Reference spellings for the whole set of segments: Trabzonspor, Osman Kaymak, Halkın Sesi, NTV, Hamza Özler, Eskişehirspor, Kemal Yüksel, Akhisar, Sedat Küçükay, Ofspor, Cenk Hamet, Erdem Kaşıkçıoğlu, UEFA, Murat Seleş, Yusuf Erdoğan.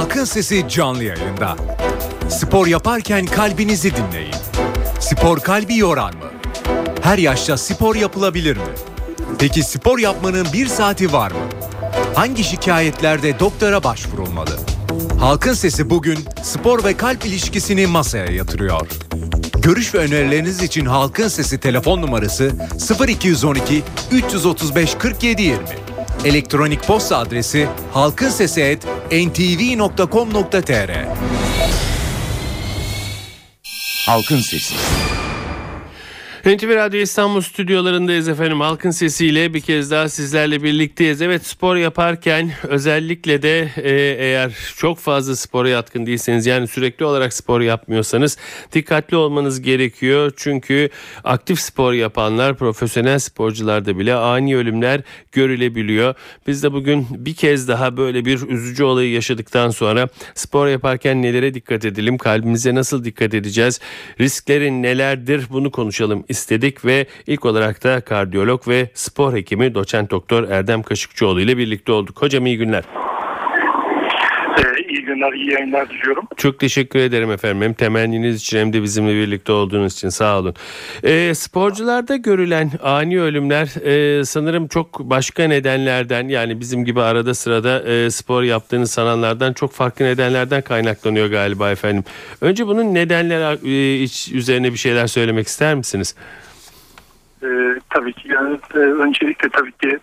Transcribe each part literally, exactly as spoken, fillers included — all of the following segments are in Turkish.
Halkın Sesi canlı yayında. Spor yaparken kalbinizi dinleyin. Spor kalbi yorar mı? Her yaşta spor yapılabilir mi? Peki spor yapmanın bir saati var mı? Hangi şikayetlerde doktora başvurulmalı? Halkın Sesi bugün spor ve kalp ilişkisini masaya yatırıyor. Görüş ve önerileriniz için Halkın Sesi telefon numarası sıfır iki on iki üç otuz beş kırk yedi yirmi. Elektronik posta adresi halkın sesi et en te ve nokta com nokta te er. Halkın Sesi. N T V Radyo İstanbul stüdyolarındayız efendim. Halkın Sesi'yle bir kez daha sizlerle birlikteyiz. Evet, spor yaparken özellikle de e, eğer çok fazla spora yatkın değilseniz, yani sürekli olarak spor yapmıyorsanız dikkatli olmanız gerekiyor. Çünkü aktif spor yapanlar, profesyonel sporcularda bile ani ölümler görülebiliyor. Biz de bugün bir kez daha böyle bir üzücü olayı yaşadıktan sonra spor yaparken nelere dikkat edelim, kalbimize nasıl dikkat edeceğiz, risklerin nelerdir, bunu konuşalım istedik ve ilk olarak da kardiyolog ve spor hekimi doçent doktor Erdem Kaşıkçıoğlu ile birlikte olduk. Hocam iyi günler. Ee, iyi günler, iyi yayınlar diliyorum. Çok teşekkür ederim efendim. Hem temenniniz için hem de bizimle birlikte olduğunuz için sağ olun. Ee, sporcularda görülen ani ölümler e, sanırım çok başka nedenlerden, yani bizim gibi arada sırada e, spor yaptığını sananlardan çok farklı nedenlerden kaynaklanıyor galiba efendim. Önce bunun nedenleri e, üzerine bir şeyler söylemek ister misiniz? Ee, tabii ki. Yani, e, öncelikle tabii ki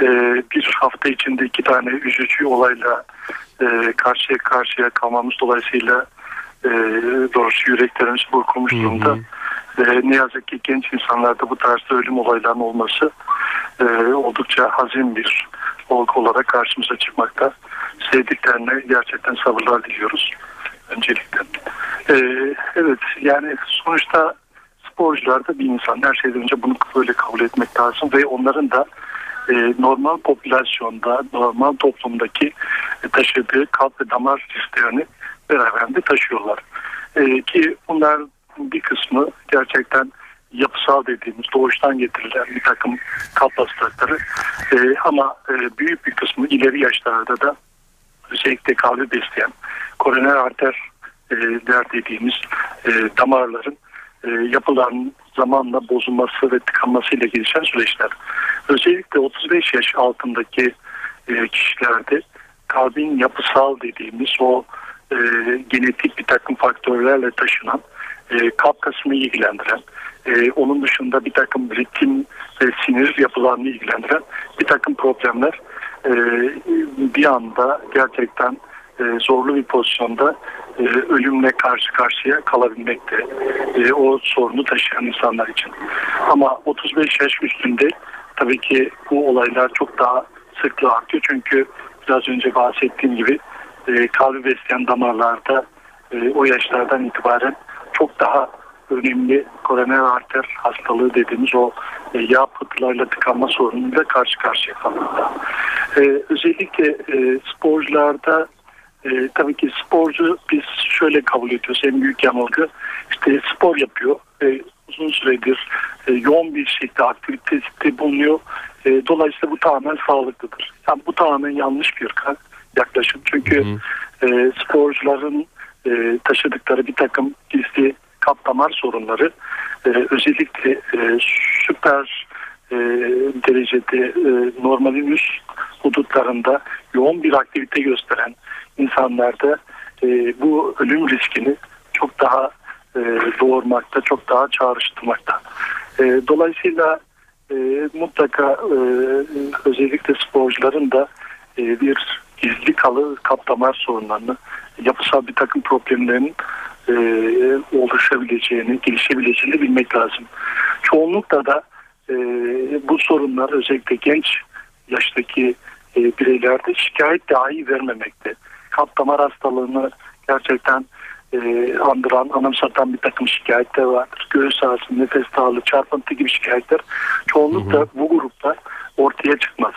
e, bir hafta içinde iki tane üzücü olayla E, karşıya karşıya kalmamız dolayısıyla e, doğrusu yüreklerimiz burkulmuş durumda. E, ne yazık ki genç insanlarda bu tarzda ölüm olaylarının olması e, oldukça hazin bir olgu olarak karşımıza çıkmakta. Sevdiklerine gerçekten sabırlar diliyoruz öncelikle. E, evet, yani sonuçta sporcular da bir insan. Her şeyden önce bunu böyle kabul etmek lazım ve onların da normal popülasyonda, normal toplumdaki taşıdığı kalp ve damar risklerini beraberinde taşıyorlar. Ee, ki bunlar bir kısmı gerçekten yapısal dediğimiz doğuştan getirilen bir takım kalp hastalıkları ee, ama e, büyük bir kısmı ileri yaşlarda da özellikle kalbi besleyen koroner arterler dediğimiz e, damarların e, yapılan zamanla bozulması ve tıkanmasıyla gelişen süreçler. Özellikle otuz beş yaş altındaki e, kişilerde kalbin yapısal dediğimiz o e, genetik bir takım faktörlerle taşınan e, kalp kasını ilgilendiren, e, onun dışında bir takım ritim ve sinir yapılarını ilgilendiren bir takım problemler e, bir anda gerçekten e, zorlu bir pozisyonda e, ölümle karşı karşıya kalabilmekte e, o sorunu taşıyan insanlar için. Ama otuz beş yaş üstünde tabii ki bu olaylar çok daha sıklığı artıyor. Çünkü biraz önce bahsettiğim gibi e, kalbi besleyen damarlarda e, o yaşlardan itibaren çok daha önemli koroner arter hastalığı dediğimiz o e, yağ pıhtılarıyla tıkanma sorunuyla karşı karşıya kalmakta. E, özellikle e, sporcularda e, tabii ki sporcu biz şöyle kabul ediyoruz. En büyük yanılgı işte spor yapıyor. E, uzun süredir e, yoğun bir şekilde aktivitede bulunuyor. E, dolayısıyla bu tamamen sağlıklıdır. Yani bu tamamen yanlış bir yaklaşım. Çünkü hı hı. E, sporcuların e, taşıdıkları bir takım gizli kalp damar sorunları e, özellikle e, süper e, derecede e, normalin üst hudutlarında yoğun bir aktivite gösteren insanlarda e, bu ölüm riskini çok daha doğurmakta, çok daha çağrıştırmakta. Dolayısıyla mutlaka özellikle sporcuların da bir gizli kalı kalp damar sorunlarını, yapısal bir takım problemlerin oluşabileceğini, gelişebileceğini bilmek lazım. Çoğunlukla da bu sorunlar özellikle genç yaştaki bireylerde şikayet dahi vermemekte. Kalp damar hastalığını gerçekten E, andıran, anımsatan bir takım şikayetler vardır. Göğüs ağrısı, nefes darlığı, çarpıntı gibi şikayetler çoğunlukla hı hı. bu grupta ortaya çıkmaz.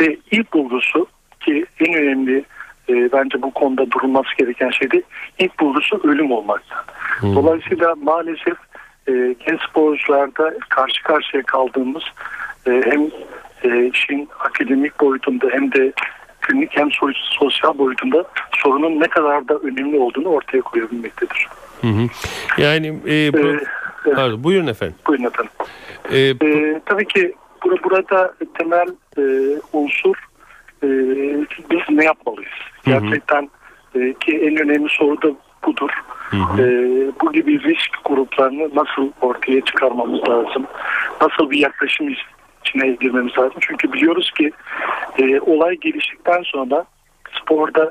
Ve ilk bulgusu ki en önemli e, bence bu konuda durulması gereken şey de ilk bulgusu ölüm olmakta. Hı. Dolayısıyla maalesef e, genç sporcularda karşı karşıya kaldığımız e, hem e, işin akademik boyutunda hem de klinik hem sosyal boyutunda sorunun ne kadar da önemli olduğunu ortaya koyabilmektedir. Hı hı. Yani e, bu, ee, pardon, buyurun efendim. Buyurun efendim. Ee, bu... ee, tabii ki bur- burada temel e, unsur e, biz ne yapmalıyız? Hı hı. Gerçekten e, ki en önemli soru da budur. Hı hı. E, bu gibi risk gruplarını nasıl ortaya çıkarmamız lazım? Nasıl bir yaklaşım içine girmemiz lazım? Çünkü biliyoruz ki e, olay geliştikten sonra sporda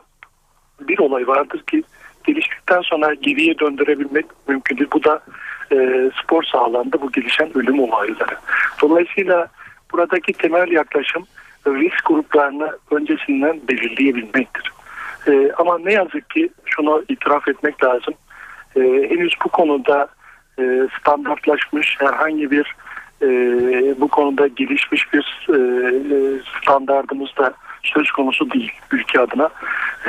bir olay vardır ki geliştikten sonra geriye döndürebilmek mümkündür. Bu da e, spor sahalarında bu gelişen ölüm olayları. Dolayısıyla buradaki temel yaklaşım risk gruplarını öncesinden belirleyebilmektir. E, ama ne yazık ki şunu itiraf etmek lazım. E, henüz bu konuda e, standartlaşmış herhangi bir e, bu konuda gelişmiş bir e, standardımız da söz konusu değil ülke adına.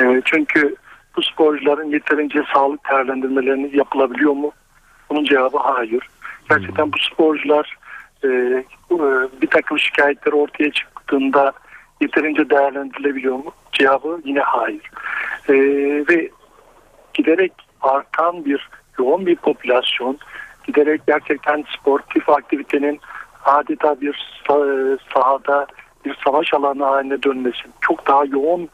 E, çünkü bu sporcuların yeterince sağlık değerlendirmelerini yapılabiliyor mu? Bunun cevabı hayır. Gerçekten bu sporcular e, bir takım şikayetler ortaya çıktığında yeterince değerlendirilebiliyor mu? Cevabı yine hayır. E, ve giderek artan bir yoğun bir popülasyon, giderek gerçekten sportif aktivitenin adeta bir sah- sahada bir savaş alanı haline dönmesi, çok daha yoğun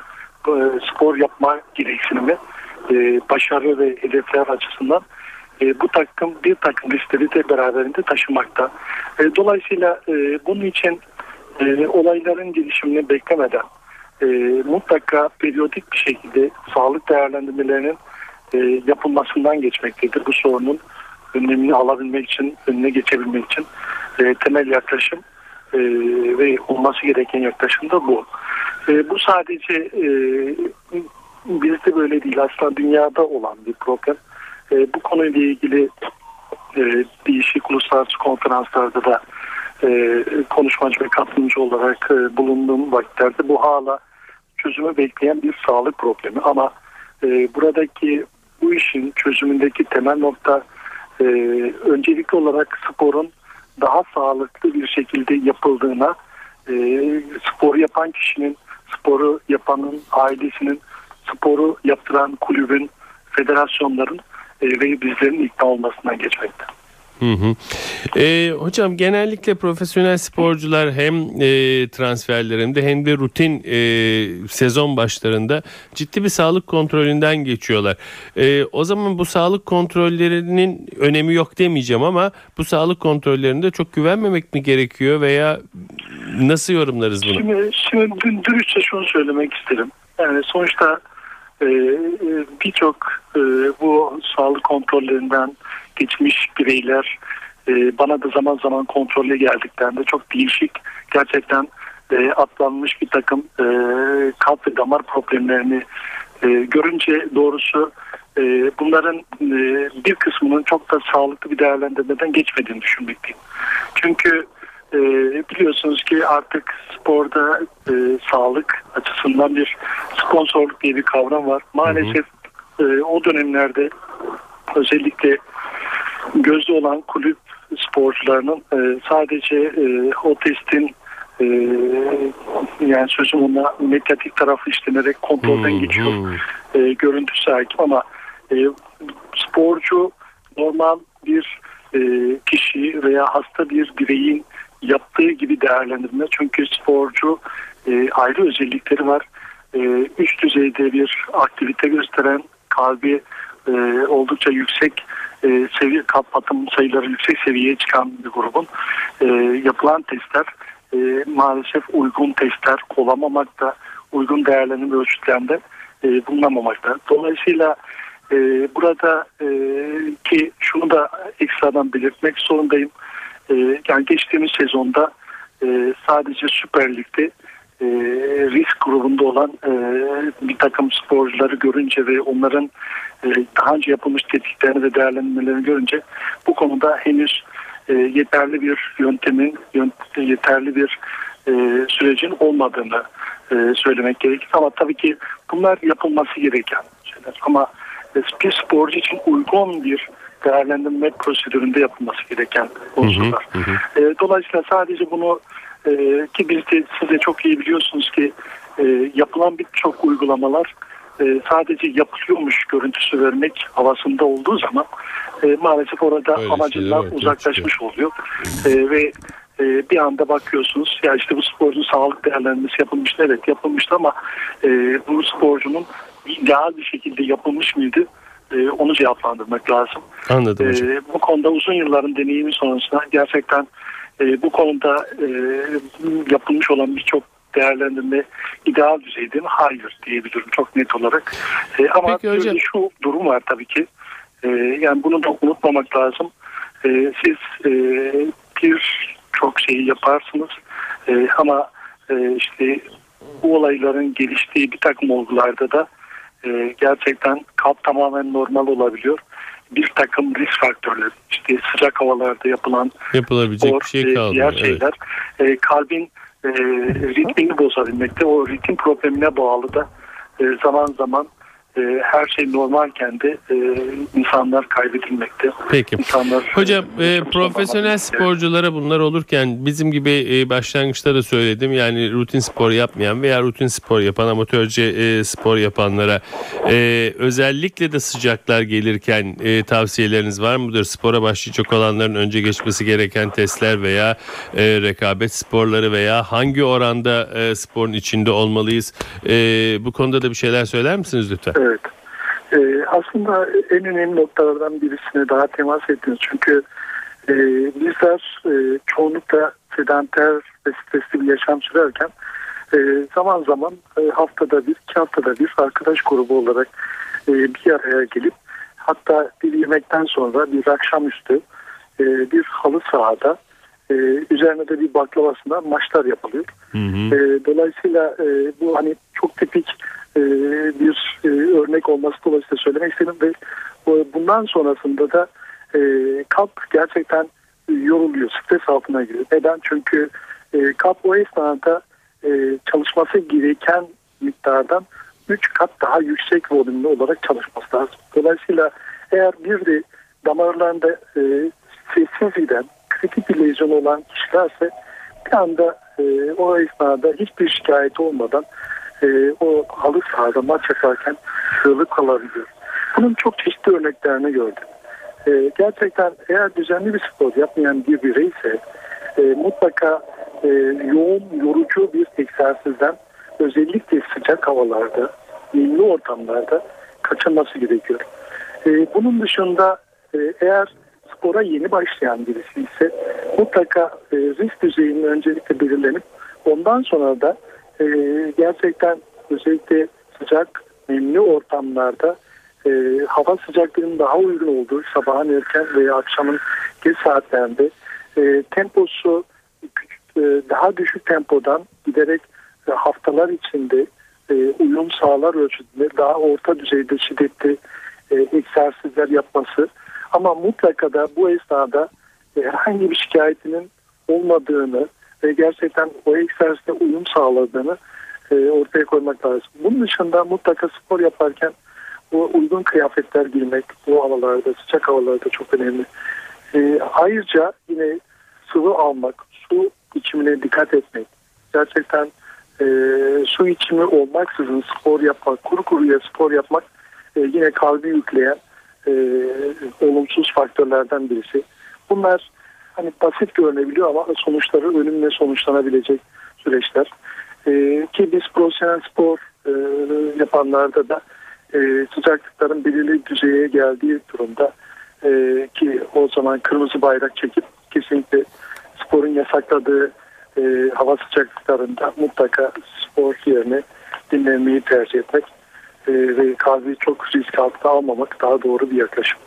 spor yapma gereksinimi, başarı ve hedefler açısından bu takım bir takım riskleri de beraberinde taşımakta. Dolayısıyla bunun için olayların gelişimini beklemeden mutlaka periyodik bir şekilde sağlık değerlendirmelerinin yapılmasından geçmektedir. Bu sorunun önlemini alabilmek için, önüne geçebilmek için temel yaklaşım ve olması gereken yaklaşım da bu. E, bu sadece e, bizde böyle değil, aslında dünyada olan bir problem. E, bu konuyla ilgili e, değişik uluslararası konferanslarda da e, konuşmacı ve katılımcı olarak e, bulunduğum vakitlerde bu hala çözümü bekleyen bir sağlık problemi. Ama e, buradaki bu işin çözümündeki temel nokta e, öncelikli olarak sporun daha sağlıklı bir şekilde yapıldığına, e, spor yapan kişinin, sporu yapanın ailesinin, sporu yaptıran kulübün, federasyonların e, ve bizlerin ikna olmasından geçmekte. Hı hı. E, hocam genellikle profesyonel sporcular hem e, transferlerinde hem de rutin e, sezon başlarında ciddi bir sağlık kontrolünden geçiyorlar. E, o zaman bu sağlık kontrollerinin önemi yok demeyeceğim ama bu sağlık kontrollerinde çok güvenmemek mi gerekiyor veya nasıl yorumlarız bunu? Şimdi, şimdi dürüstçe şunu söylemek isterim. Yani sonuçta e, birçok e, bu sağlık kontrollerinden geçmiş bireyler e, bana da zaman zaman kontrole geldiklerinde çok değişik, gerçekten e, atlanmış bir takım e, kalp ve damar problemlerini e, görünce doğrusu e, bunların e, bir kısmının çok da sağlıklı bir değerlendirmeden geçmediğini düşünmekteyim. Çünkü e, biliyorsunuz ki artık sporda e, sağlık açısından bir sponsorluk diye bir kavram var. Maalesef e, o dönemlerde özellikle gözde olan kulüp sporcularının e, sadece e, o testin e, yani sözüm ona medyatik tarafı işlenerek kontrolden hmm, geçiyor hmm. E, görüntüsü hakim ama e, sporcu normal bir e, kişi veya hasta bir bireyin yaptığı gibi değerlendirme, çünkü sporcu e, ayrı özellikleri var. E, üst düzeyde bir aktivite gösteren, kalbi e, oldukça yüksek E, seviye, kalp atım sayıları yüksek seviyeye çıkan bir grubun e, yapılan testler e, maalesef uygun testler olamamakta, uygun değerlendirme ölçütlerinde e, bulunamamakta. Dolayısıyla e, burada e, ki şunu da ekstradan belirtmek zorundayım. E, yani geçtiğimiz sezonda e, sadece Süper Lig'de e, risk grubunda olan e, bir takım sporcuları görünce ve onların daha önce yapılmış tetkiklerini ve değerlendirmelerini görünce bu konuda henüz e, yeterli bir yöntemin, yeterli bir e, sürecin olmadığını e, söylemek gerekir. Ama tabii ki bunlar yapılması gereken şeyler. Ama bir sporcu için uygun bir değerlendirme prosedüründe yapılması gereken unsurlar. Hı hı hı. E, dolayısıyla sadece bunu e, ki biz de, siz de çok iyi biliyorsunuz ki e, yapılan birçok uygulamalar e, sadece yapılıyormuş görüntüsü vermek havasında olduğu zaman e, maalesef orada öyle amacından var, uzaklaşmış çıkıyor. oluyor. E, ve e, bir anda bakıyorsunuz ya işte bu sporcunun sağlık değerlendirmesi yapılmıştı. Evet yapılmıştı ama e, bu sporcunun ideal bir şekilde yapılmış mıydı? E, onu cevaplandırmak lazım. Anladım e, hocam. Bu konuda uzun yılların deneyimi sonrasında gerçekten e, bu konuda e, yapılmış olan birçok değerlendirme ideal düzeyde mi? Hayır diyebilirim çok net olarak. E, ama şu durum var tabii ki. E, yani bunu da unutmamak lazım. E, siz e, birçok şeyi yaparsınız e, ama e, işte bu olayların geliştiği bir takım olgularda da e, gerçekten kalp tamamen normal olabiliyor. Bir takım risk faktörleri, işte sıcak havalarda yapılan yapılabilecek spor, bir şey kalmıyor. Diğer şeyler, evet. e, kalbin E, ritmini bozabilmekte, o ritim problemine bağlı da e, zaman zaman e, her şey normalken de e, insanlar kaybedilmekte. Peki. İnsanlar, hocam e, profesyonel sporculara bunlar olurken bizim gibi e, başlangıçta da söyledim yani rutin spor yapmayan veya rutin spor yapan amatörce e, spor yapanlara e, özellikle de sıcaklar gelirken e, tavsiyeleriniz var mıdır? Spora başlayacak olanların önce geçmesi gereken testler veya e, rekabet sporları veya hangi oranda e, sporun içinde olmalıyız? E, bu konuda da bir şeyler söyler misiniz lütfen? Evet. Ee, aslında en önemli noktalardan birisine daha temas ettiniz. Çünkü e, bizler e, çoğunlukla sedanter ve stresli bir yaşam sürerken e, zaman zaman e, haftada bir, iki haftada bir arkadaş grubu olarak e, bir araya gelip hatta bir yemekten sonra bir akşamüstü e, bir halı sahada e, üzerine de bir baklavasına maçlar yapılıyor. Hı hı. E, dolayısıyla e, bu hani çok tipik bir örnek olması dolayısıyla söylemek istedim ve bundan sonrasında da kalp gerçekten yoruluyor, stres altına giriyor. Neden? Çünkü kalp o esnada çalışması gereken miktardan üç kat daha yüksek volümlü olarak çalışması lazım. Dolayısıyla eğer bir de damarlarında sessiz giden, kritik bir lezyon olan kişilerse bir anda o esnada hiçbir şikayet olmadan Ee, o halı sahada maç yaparken sığlık kalabiliyor. Bunun çok çeşitli örneklerini gördüm. Ee, gerçekten eğer düzenli bir spor yapmayan bir birey ise e, mutlaka e, yoğun, yorucu bir egzersizden özellikle sıcak havalarda, nemli ortamlarda kaçınması gerekiyor. E, bunun dışında e, eğer spora yeni başlayan birisi ise mutlaka e, risk düzeyinin öncelikle belirlenip ondan sonra da Ee, gerçekten özellikle sıcak, nemli ortamlarda e, hava sıcaklığının daha uygun olduğu sabahın erken veya akşamın geç saatlerinde e, temposu e, daha düşük tempodan giderek e, haftalar içinde e, uyum sağlar ölçüde daha orta düzeyde şiddetli e, egzersizler yapması ama mutlaka da bu esnada e, herhangi bir şikayetinin olmadığını ve gerçekten o egzersizde uyum sağladığını e, ortaya koymak lazım. Bunun dışında mutlaka spor yaparken bu uygun kıyafetler giymek bu havalarda, sıcak havalarda çok önemli. E, ayrıca yine sıvı almak, su içimine dikkat etmek. Gerçekten e, su içimi olmaksızın spor yapmak, kuru kuruya spor yapmak e, yine kalbi yükleyen e, olumsuz faktörlerden birisi. Bunlar hani basit görünebiliyor ama sonuçları ölümle sonuçlanabilecek süreçler. Ee, ki biz profesyonel spor e, yapanlarda da e, sıcaklıkların belirli düzeye geldiği durumda e, ki o zaman kırmızı bayrak çekip kesinlikle sporun yasakladığı e, hava sıcaklıklarında mutlaka spor yerine dinlenmeyi tercih etmek e, ve kalbi çok risk altına almamak daha doğru bir yaklaşım.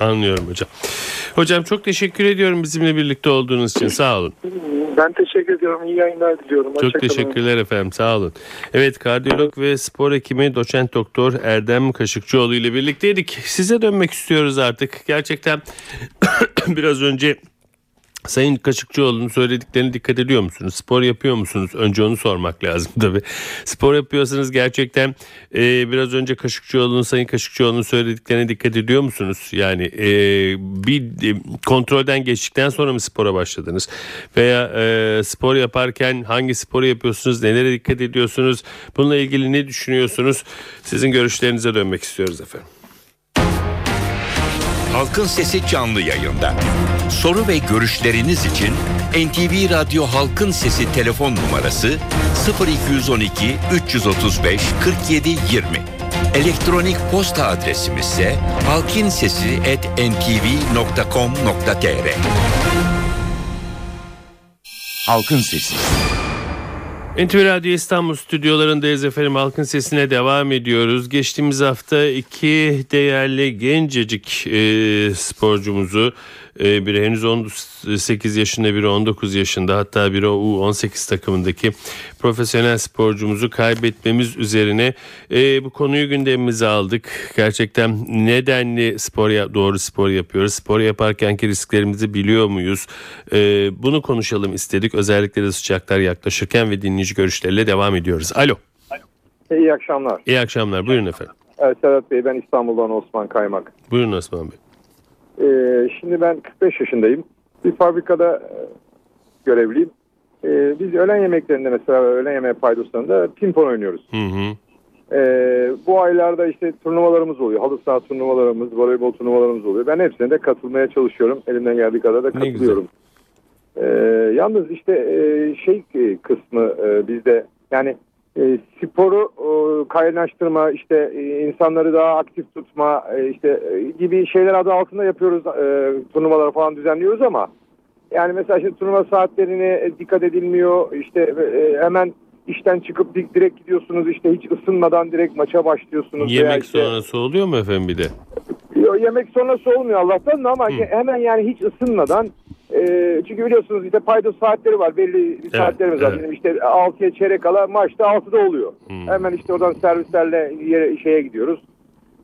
Anlıyorum hocam. Hocam çok teşekkür ediyorum bizimle birlikte olduğunuz için. Sağ olun. Ben teşekkür ediyorum. İyi yayınlar diliyorum. Çok Hoşçakalın. Teşekkürler efendim. Sağ olun. Evet, kardiyolog ve spor hekimi doçent doktor Erdem Kaşıkçıoğlu ile birlikteydik. Size dönmek istiyoruz artık. Gerçekten biraz önce Sayın Kaşıkçıoğlu'nun söylediklerine dikkat ediyor musunuz? Spor yapıyor musunuz? Önce onu sormak lazım tabii. Spor yapıyorsanız gerçekten e, biraz önce Kaşıkçıoğlu'nun, Sayın Kaşıkçıoğlu'nun söylediklerine dikkat ediyor musunuz? Yani e, bir e, kontrolden geçtikten sonra mı spora başladınız? Veya e, spor yaparken hangi sporu yapıyorsunuz? Nelere dikkat ediyorsunuz? Bununla ilgili ne düşünüyorsunuz? Sizin görüşlerinize dönmek istiyoruz efendim. Halkın Sesi canlı yayında. Soru ve görüşleriniz için N T V Radyo Halkın Sesi telefon numarası sıfır iki yüz on iki üç yüz otuz beş kırk yedi yirmi. Elektronik posta adresimiz ise halkinsesi at n t v nokta com nokta t r. Halkın Sesi. N T V Radyo İstanbul stüdyolarındayız efendim. Halkın Sesi'ne devam ediyoruz. Geçtiğimiz hafta iki değerli gencecik e, sporcumuzu, e, biri henüz on sekiz yaşında, biri on dokuz yaşında, hatta biri U on sekiz takımındaki profesyonel sporcumuzu kaybetmemiz üzerine e, bu konuyu gündemimize aldık. Gerçekten nedenli spor yap, doğru spor yapıyoruz, spor yaparkenki risklerimizi biliyor muyuz? E, bunu konuşalım istedik. Özellikle de sıcaklar yaklaşırken ve dinleyici görüşleriyle devam ediyoruz. Alo. Alo. İyi akşamlar. İyi akşamlar. Buyurun efendim. Evet, Sedat Bey, ben İstanbul'dan Osman Kaymak. Buyurun Osman Bey. Ee, şimdi ben kırk beş yaşındayım. Bir fabrikada görevliyim. Ee, biz öğlen yemeklerinde, mesela öğlen yemeği paydoslarında pimpon oynuyoruz. Hı hı. Ee, bu aylarda işte turnuvalarımız oluyor. Halı saha turnuvalarımız, voleybol turnuvalarımız oluyor. Ben hepsine de katılmaya çalışıyorum. Elimden geldiği kadar da katılıyorum. Ee, yalnız işte e, şey kısmı e, bizde, yani e, sporu e, kaynaştırma, işte e, insanları daha aktif tutma e, işte e, gibi şeyler adı altında yapıyoruz, e, turnuvaları falan düzenliyoruz ama yani mesela şimdi turnuva saatlerine dikkat edilmiyor, işte e, hemen işten çıkıp direkt gidiyorsunuz, işte hiç ısınmadan direkt maça başlıyorsunuz. Yemek işte, sonrası oluyor mu efendim bir de? Yemek sonrası olmuyor Allah'tan da ama hmm. hemen yani hiç ısınmadan. Çünkü biliyorsunuz işte paydos saatleri var, belli evet, saatlerimiz var. Evet. İşte altıya çeyrek kala maçta altıda oluyor. Hmm. Hemen işte oradan servislerle yere, şeye gidiyoruz.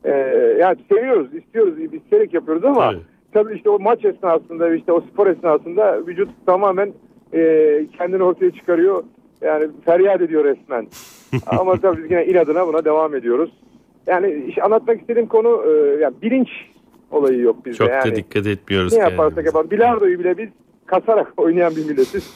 Ee, yani seviyoruz, istiyoruz, biz seyrek yapıyoruz ama evet, tabii işte o maç esnasında, işte o spor esnasında vücut tamamen e, kendini ortaya çıkarıyor. Yani feryat ediyor resmen. Ama tabii biz yine inadına buna devam ediyoruz. Yani işte anlatmak istediğim konu e, yani bilinç olayı yok bizde. Çok yani da dikkat etmiyoruz. Ne yaparsak yapalım. Bilardo'yu bile biz kasarak oynayan bir milletiz.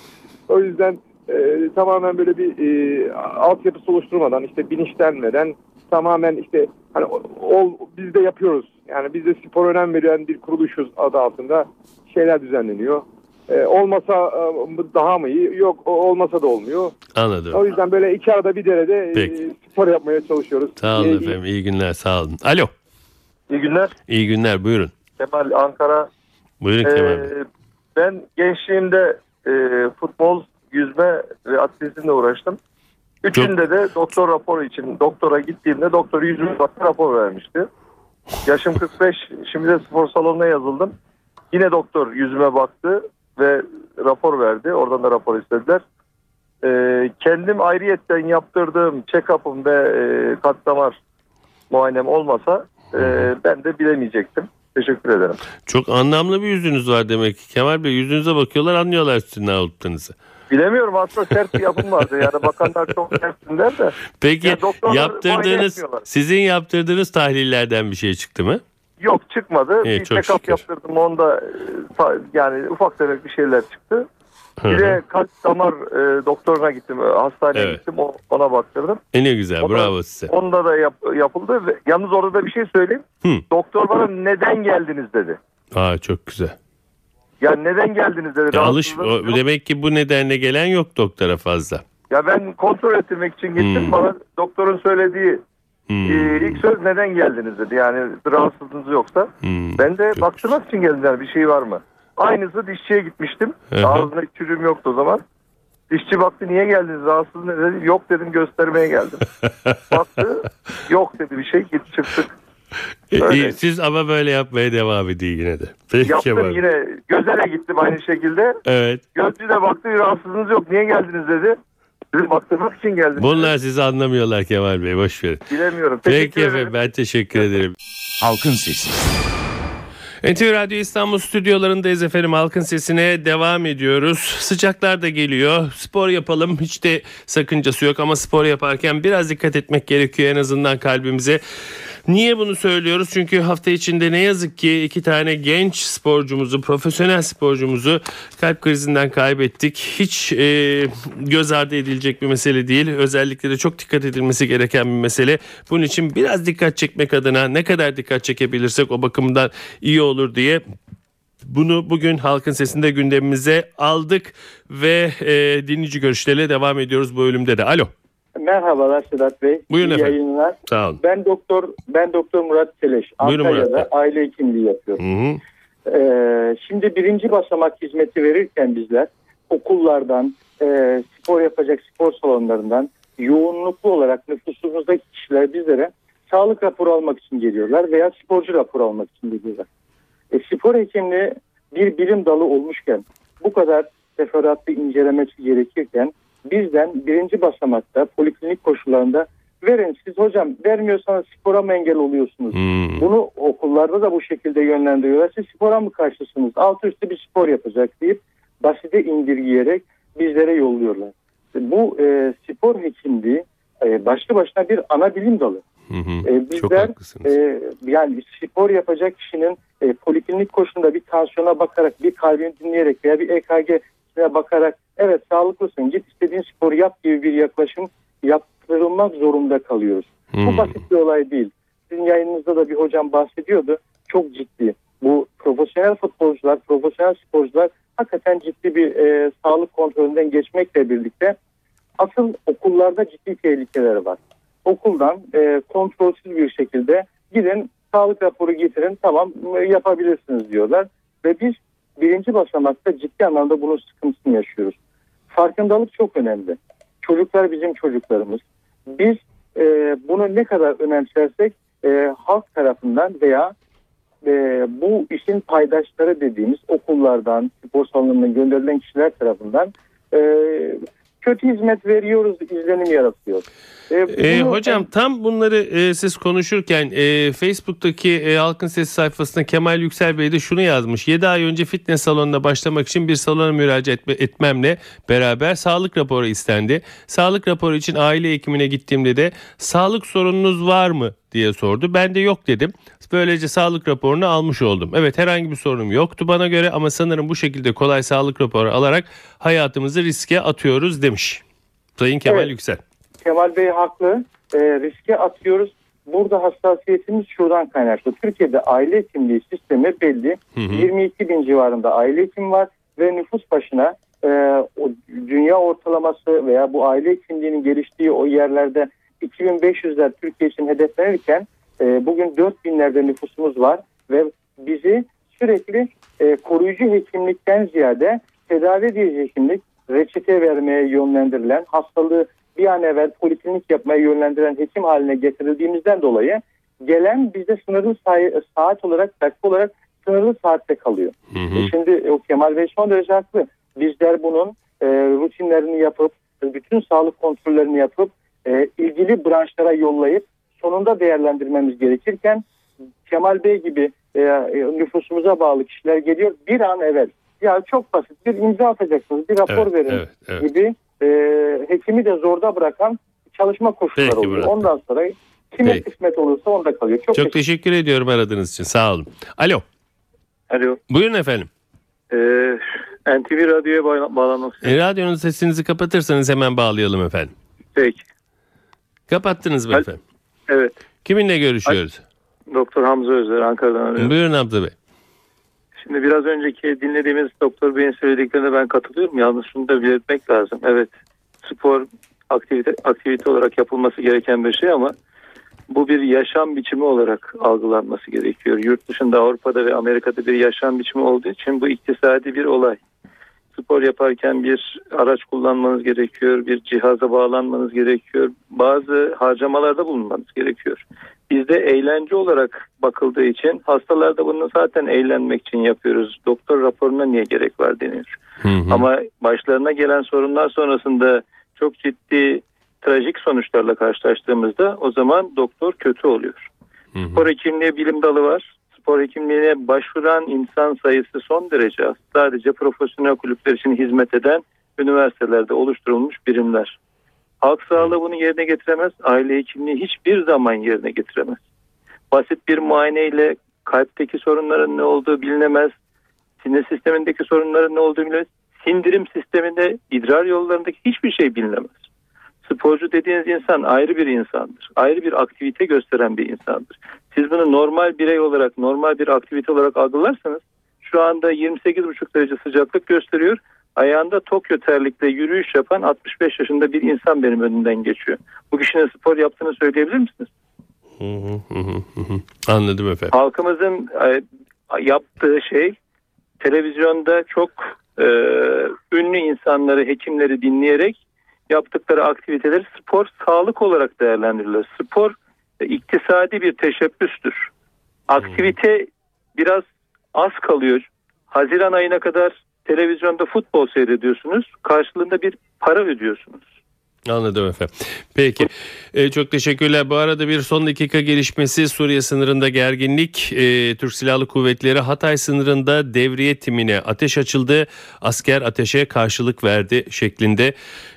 O yüzden e, tamamen böyle bir e, altyapısı oluşturmadan, işte bilinçlenmeden, tamamen işte hani ol, biz de yapıyoruz. Yani biz de spor önem veren bir kuruluşuz adı altında şeyler düzenleniyor. E, olmasa e, daha mı iyi? Yok, olmasa da olmuyor. Anladım. O yüzden böyle iki arada bir derede e, spor yapmaya çalışıyoruz. Sağ olun e, efendim. İyi günler. Sağ olun. Alo. İyi günler. İyi günler, buyurun. Kemal, Ankara. Buyurun Kemal Bey. Ee, ben gençliğimde e, futbol, yüzme ve atletizmle uğraştım. Üçünde Çok... de doktor raporu için, doktora gittiğimde doktor yüzme baktı rapor vermişti. Yaşım kırk beş, şimdi de spor salonuna yazıldım. Yine doktor yüzme baktı ve rapor verdi. Oradan da rapor istediler. Ee, kendim ayrıyetten yaptırdığım check-up'ım ve e, kalp damar muayenem olmasa Ee, ben de bilemeyecektim. Teşekkür ederim. Çok anlamlı bir yüzünüz var demek ki Kemal Bey. Yüzünüze bakıyorlar, anlıyorlar sizin ne olduğunuzu. Bilemiyorum, aslında sert bir yapım vardı. Yani bakanlar çok sertsinler de. Peki yani yaptırdığınız, sizin yaptırdığınız tahlillerden bir şey çıktı mı? Yok, çıkmadı. İyi, bir check-up yaptırdım, onda yani ufak tefek bir şeyler çıktı. Bir de kalp damar e, doktoruna gittim, hastaneye evet. gittim, o, ona baktırdım. E ne güzel, ona, bravo size. Onda da yap, yapıldı. Yalnız orada da bir şey söyleyeyim. Hı. Doktor bana neden geldiniz dedi. Aa, çok güzel. Yani neden geldiniz dedi. Ya alış, o, demek ki bu nedenle gelen yok doktora fazla. Ya ben kontrol ettirmek için gittim. Hmm. Bana doktorun söylediği hmm. e, ilk söz neden geldiniz dedi. Yani rahatsızlığınız yoksa. Hmm. Ben de çok baktırmak güzel. için geldiler, bir şey var mı? Aynısı dişçiye gitmiştim. Aha. Ağzında çürüğüm yoktu o zaman. Dişçi baktı, niye geldiniz, rahatsız ne dedi. Yok dedim, göstermeye geldim. Baktı, yok dedi, bir şey, git çıktık. Öyle. Siz ama böyle yapmaya devam edin yine de. Peki, yaptım abi. Yine gözele gittim aynı şekilde. Evet. Gözcü de baktı, rahatsızınız yok, niye geldiniz dedi. Sizin baktırmak için geldim. Bunlar dedi. Sizi anlamıyorlar Kemal Bey, boşverin. Bilemiyorum. Teşekkür Peki ederim. efendim, ben teşekkür ederim. Halkın Sesi. N T V Radyo İstanbul stüdyolarındayız efendim. Halkın Sesi'ne devam ediyoruz. Sıcaklar da geliyor. Spor yapalım, hiç de sakıncası yok ama spor yaparken biraz dikkat etmek gerekiyor en azından kalbimize. Niye bunu söylüyoruz? Çünkü hafta içinde ne yazık ki iki tane genç sporcumuzu, profesyonel sporcumuzu kalp krizinden kaybettik. Hiç e, göz ardı edilecek bir mesele değil. Özellikle de çok dikkat edilmesi gereken bir mesele. Bunun için biraz dikkat çekmek adına ne kadar dikkat çekebilirsek o bakımdan iyi olur diye bunu bugün Halkın Sesi'nde gündemimize aldık ve e, dinleyici görüşleriyle devam ediyoruz bu bölümde de. Alo. Merhabalar Sedat Bey. Buyurun efendim. Yayınlar. Sağ olun. Ben doktor ben doktor Murat Seleş. Antalya'da aile hekimliği yapıyorum. Hı hı. Ee, şimdi birinci basamak hizmeti verirken bizler okullardan, e, spor yapacak spor salonlarından yoğunluklu olarak nüfusumuzdaki kişiler bizlere sağlık raporu almak için geliyorlar veya sporcu raporu almak için geliyorlar. E, spor hekimliği bir bilim dalı olmuşken, bu kadar teferruatlı incelemesi gerekirken bizden birinci basamakta poliklinik koşullarında verin, siz hocam vermiyorsanız spora mı engel oluyorsunuz? Hmm. Bunu okullarda da bu şekilde yönlendiriyorlar. Siz spora mı karşısınız? Altı üstü bir spor yapacak deyip basite indirgeyerek bizlere yolluyorlar. Bu e, spor hekimliği e, başlı başına bir ana bilim dalı. Hı hı. E, bizler e, yani spor yapacak kişinin e, poliklinik koşulunda bir tansiyona bakarak, bir kalbini dinleyerek veya bir E K G'ye bakarak evet sağlıklısın, git istediğin sporu yap gibi bir yaklaşım yaptırılmak zorunda kalıyoruz. Hmm. Bu basit bir olay değil. Sizin yayınınızda da bir hocam bahsediyordu. Çok ciddi. Bu profesyonel futbolcular, profesyonel sporcular hakikaten ciddi bir e, sağlık kontrolünden geçmekle birlikte asıl okullarda ciddi tehlikeler var. Okuldan e, kontrolsüz bir şekilde gidin sağlık raporu getirin, tamam yapabilirsiniz diyorlar. Ve biz birinci basamakta ciddi anlamda bunun sıkıntısını yaşıyoruz. Farkındalık çok önemli. Çocuklar bizim çocuklarımız. Biz e, bunu ne kadar önemsersek e, halk tarafından veya e, bu işin paydaşları dediğimiz okullardan, spor salonlarından gönderilen kişiler tarafından e, kötü hizmet veriyoruz izlenim yaratıyor. Ee, ee, hocam ben... tam bunları e, siz konuşurken e, Facebook'taki e, Halkın Sesi sayfasında Kemal Yüksel Bey de şunu yazmış. yedi ay önce fitness salonuna başlamak için bir salona müracaat etme, etmemle beraber sağlık raporu istendi. Sağlık raporu için aile hekimine gittiğimde de sağlık sorununuz var mı diye sordu. Ben de yok dedim. Böylece sağlık raporunu almış oldum. Evet, herhangi bir sorunum yoktu bana göre ama sanırım bu şekilde kolay sağlık raporu alarak hayatımızı riske atıyoruz demiş Sayın Kemal evet. Yüksel. Kemal Bey haklı. E, riske atıyoruz. Burada hassasiyetimiz şuradan kaynaklı. Türkiye'de aile hekimliği sistemi belli. Hı hı. yirmi iki bin civarında aile hekim var ve nüfus başına e, o dünya ortalaması veya bu aile hekimliğinin geliştiği o yerlerde iki bin beş yüzler Türkiye için hedeflenirken e, bugün dört binlerde nüfusumuz var ve bizi sürekli e, koruyucu hekimlikten ziyade tedavi edici hekimlik, reçete vermeye yönlendirilen, hastalığı bir an evvel poliklinik yapmaya yönlendiren hekim haline getirildiğimizden dolayı gelen bizde sınırlı say- saat olarak, dakika olarak sınırlı saatte kalıyor. Hı hı. E şimdi o Kemal Bey son derece haklı. Bizler bunun e, rutinlerini yapıp, bütün sağlık kontrollerini yapıp, E, ilgili branşlara yollayıp sonunda değerlendirmemiz gerekirken Kemal Bey gibi e, nüfusumuza bağlı kişiler geliyor bir an evvel. Ya çok basit, bir imza atacaksınız, bir rapor evet, verin evet, evet. gibi e, hekimi de zorda bırakan çalışma koşulları peki, oluyor. Bırakın. Ondan sonra kime peki. kısmet olursa onda kalıyor. Çok, çok teşekkür, teşekkür ediyorum aradığınız için, sağ olun. Alo. Alo. Buyurun efendim. Ee, N T V Radyo'ya bağlanmak istiyorum. E, radyonun sesinizi kapatırsanız hemen bağlayalım efendim. Peki. Kapattınız mı Al- efendim? Evet. Kiminle görüşüyoruz? Al- Doktor Hamza Özler, Ankara'dan arıyorum. Buyurun Hamza Bey. Şimdi biraz önceki dinlediğimiz Doktor Bey'in söylediklerine ben katılıyorum. Yalnız şunu da belirtmek lazım. Evet, spor aktivite, aktivite olarak yapılması gereken bir şey ama bu bir yaşam biçimi olarak algılanması gerekiyor. Yurt dışında, Avrupa'da ve Amerika'da bir yaşam biçimi olduğu için bu iktisadi bir olay. Spor yaparken bir araç kullanmanız gerekiyor, bir cihaza bağlanmanız gerekiyor, bazı harcamalarda bulunmanız gerekiyor. Bizde eğlence olarak bakıldığı için hastalarda bunu zaten eğlenmek için yapıyoruz. Doktor raporuna niye gerek var deniyor. Hı hı. Ama başlarına gelen sorunlar sonrasında çok ciddi trajik sonuçlarla karşılaştığımızda o zaman doktor kötü oluyor. Hı hı. Spor hekimliği bilim dalı var. spor hekimliğine başvuran insan sayısı son derece az. Sadece profesyonel kulüpler için hizmet eden üniversitelerde oluşturulmuş birimler. Halk sağlığı bunu yerine getiremez. Aile hekimliği hiçbir zaman yerine getiremez. Basit bir muayeneyle kalpteki sorunların ne olduğu bilinemez. Sinir sistemindeki sorunların ne olduğu bilinemez. Sindirim sisteminde, idrar yollarındaki hiçbir şey bilinemez. Sporcu dediğiniz insan ayrı bir insandır. Ayrı bir aktivite gösteren bir insandır. Siz bunu normal birey olarak, normal bir aktivite olarak algılarsanız, şu anda yirmi sekiz buçuk derece sıcaklık gösteriyor. Ayağında Tokyo terlikle yürüyüş yapan altmış beş yaşında bir insan benim önümden geçiyor. Bu kişinin spor yaptığını söyleyebilir misiniz? Hı hı hı hı. Anladım efendim. Halkımızın yaptığı şey, televizyonda çok e, ünlü insanları, hekimleri dinleyerek yaptıkları aktiviteleri spor, sağlık olarak değerlendirilir. Spor iktisadi bir teşebbüstür. Aktivite biraz az kalıyor. Haziran ayına kadar televizyonda futbol seyrediyorsunuz. Karşılığında bir para ödüyorsunuz. Anladım efendim. Peki. Ee, çok teşekkürler. Bu arada bir son dakika gelişmesi. Suriye sınırında gerginlik. Ee, Türk Silahlı Kuvvetleri Hatay sınırında devriye timine ateş açıldı. Asker ateşe karşılık verdi şeklinde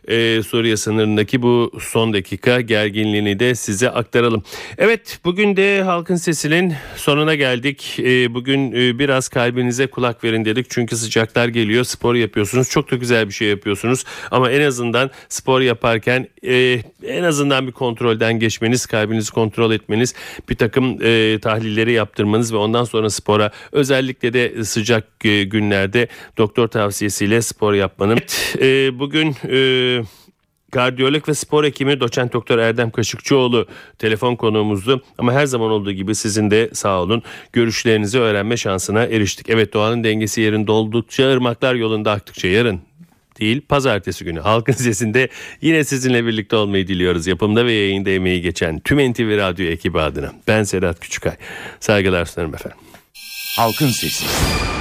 ee, Suriye sınırındaki bu son dakika gerginliğini de size aktaralım. Evet, bugün de Halkın Sesi'nin sonuna geldik. Ee, bugün biraz kalbinize kulak verin dedik. Çünkü sıcaklar geliyor. Spor yapıyorsunuz. Çok da güzel bir şey yapıyorsunuz. Ama en azından spor yaparken Ee, en azından bir kontrolden geçmeniz, kalbinizi kontrol etmeniz, bir takım e, tahlilleri yaptırmanız ve ondan sonra spora, özellikle de sıcak e, günlerde doktor tavsiyesiyle spor yapmanın. Evet, e, bugün e, kardiyolog ve spor hekimi doçent doktor Erdem Kaşıkçıoğlu telefon konuğumuzdu. Ama her zaman olduğu gibi sizin de sağ olun, görüşlerinizi öğrenme şansına eriştik. Evet, doğanın dengesi yerinde oldukça, ırmaklar yolunda aktıkça, yarın değil, pazartesi günü Halkın Sesi'nde yine sizinle birlikte olmayı diliyoruz. Yapımda ve yayında emeği geçen tüm N T V Radyo ekibi adına ben Sedat Küçükay. Saygılar sunarım efendim. Halkın Sesi.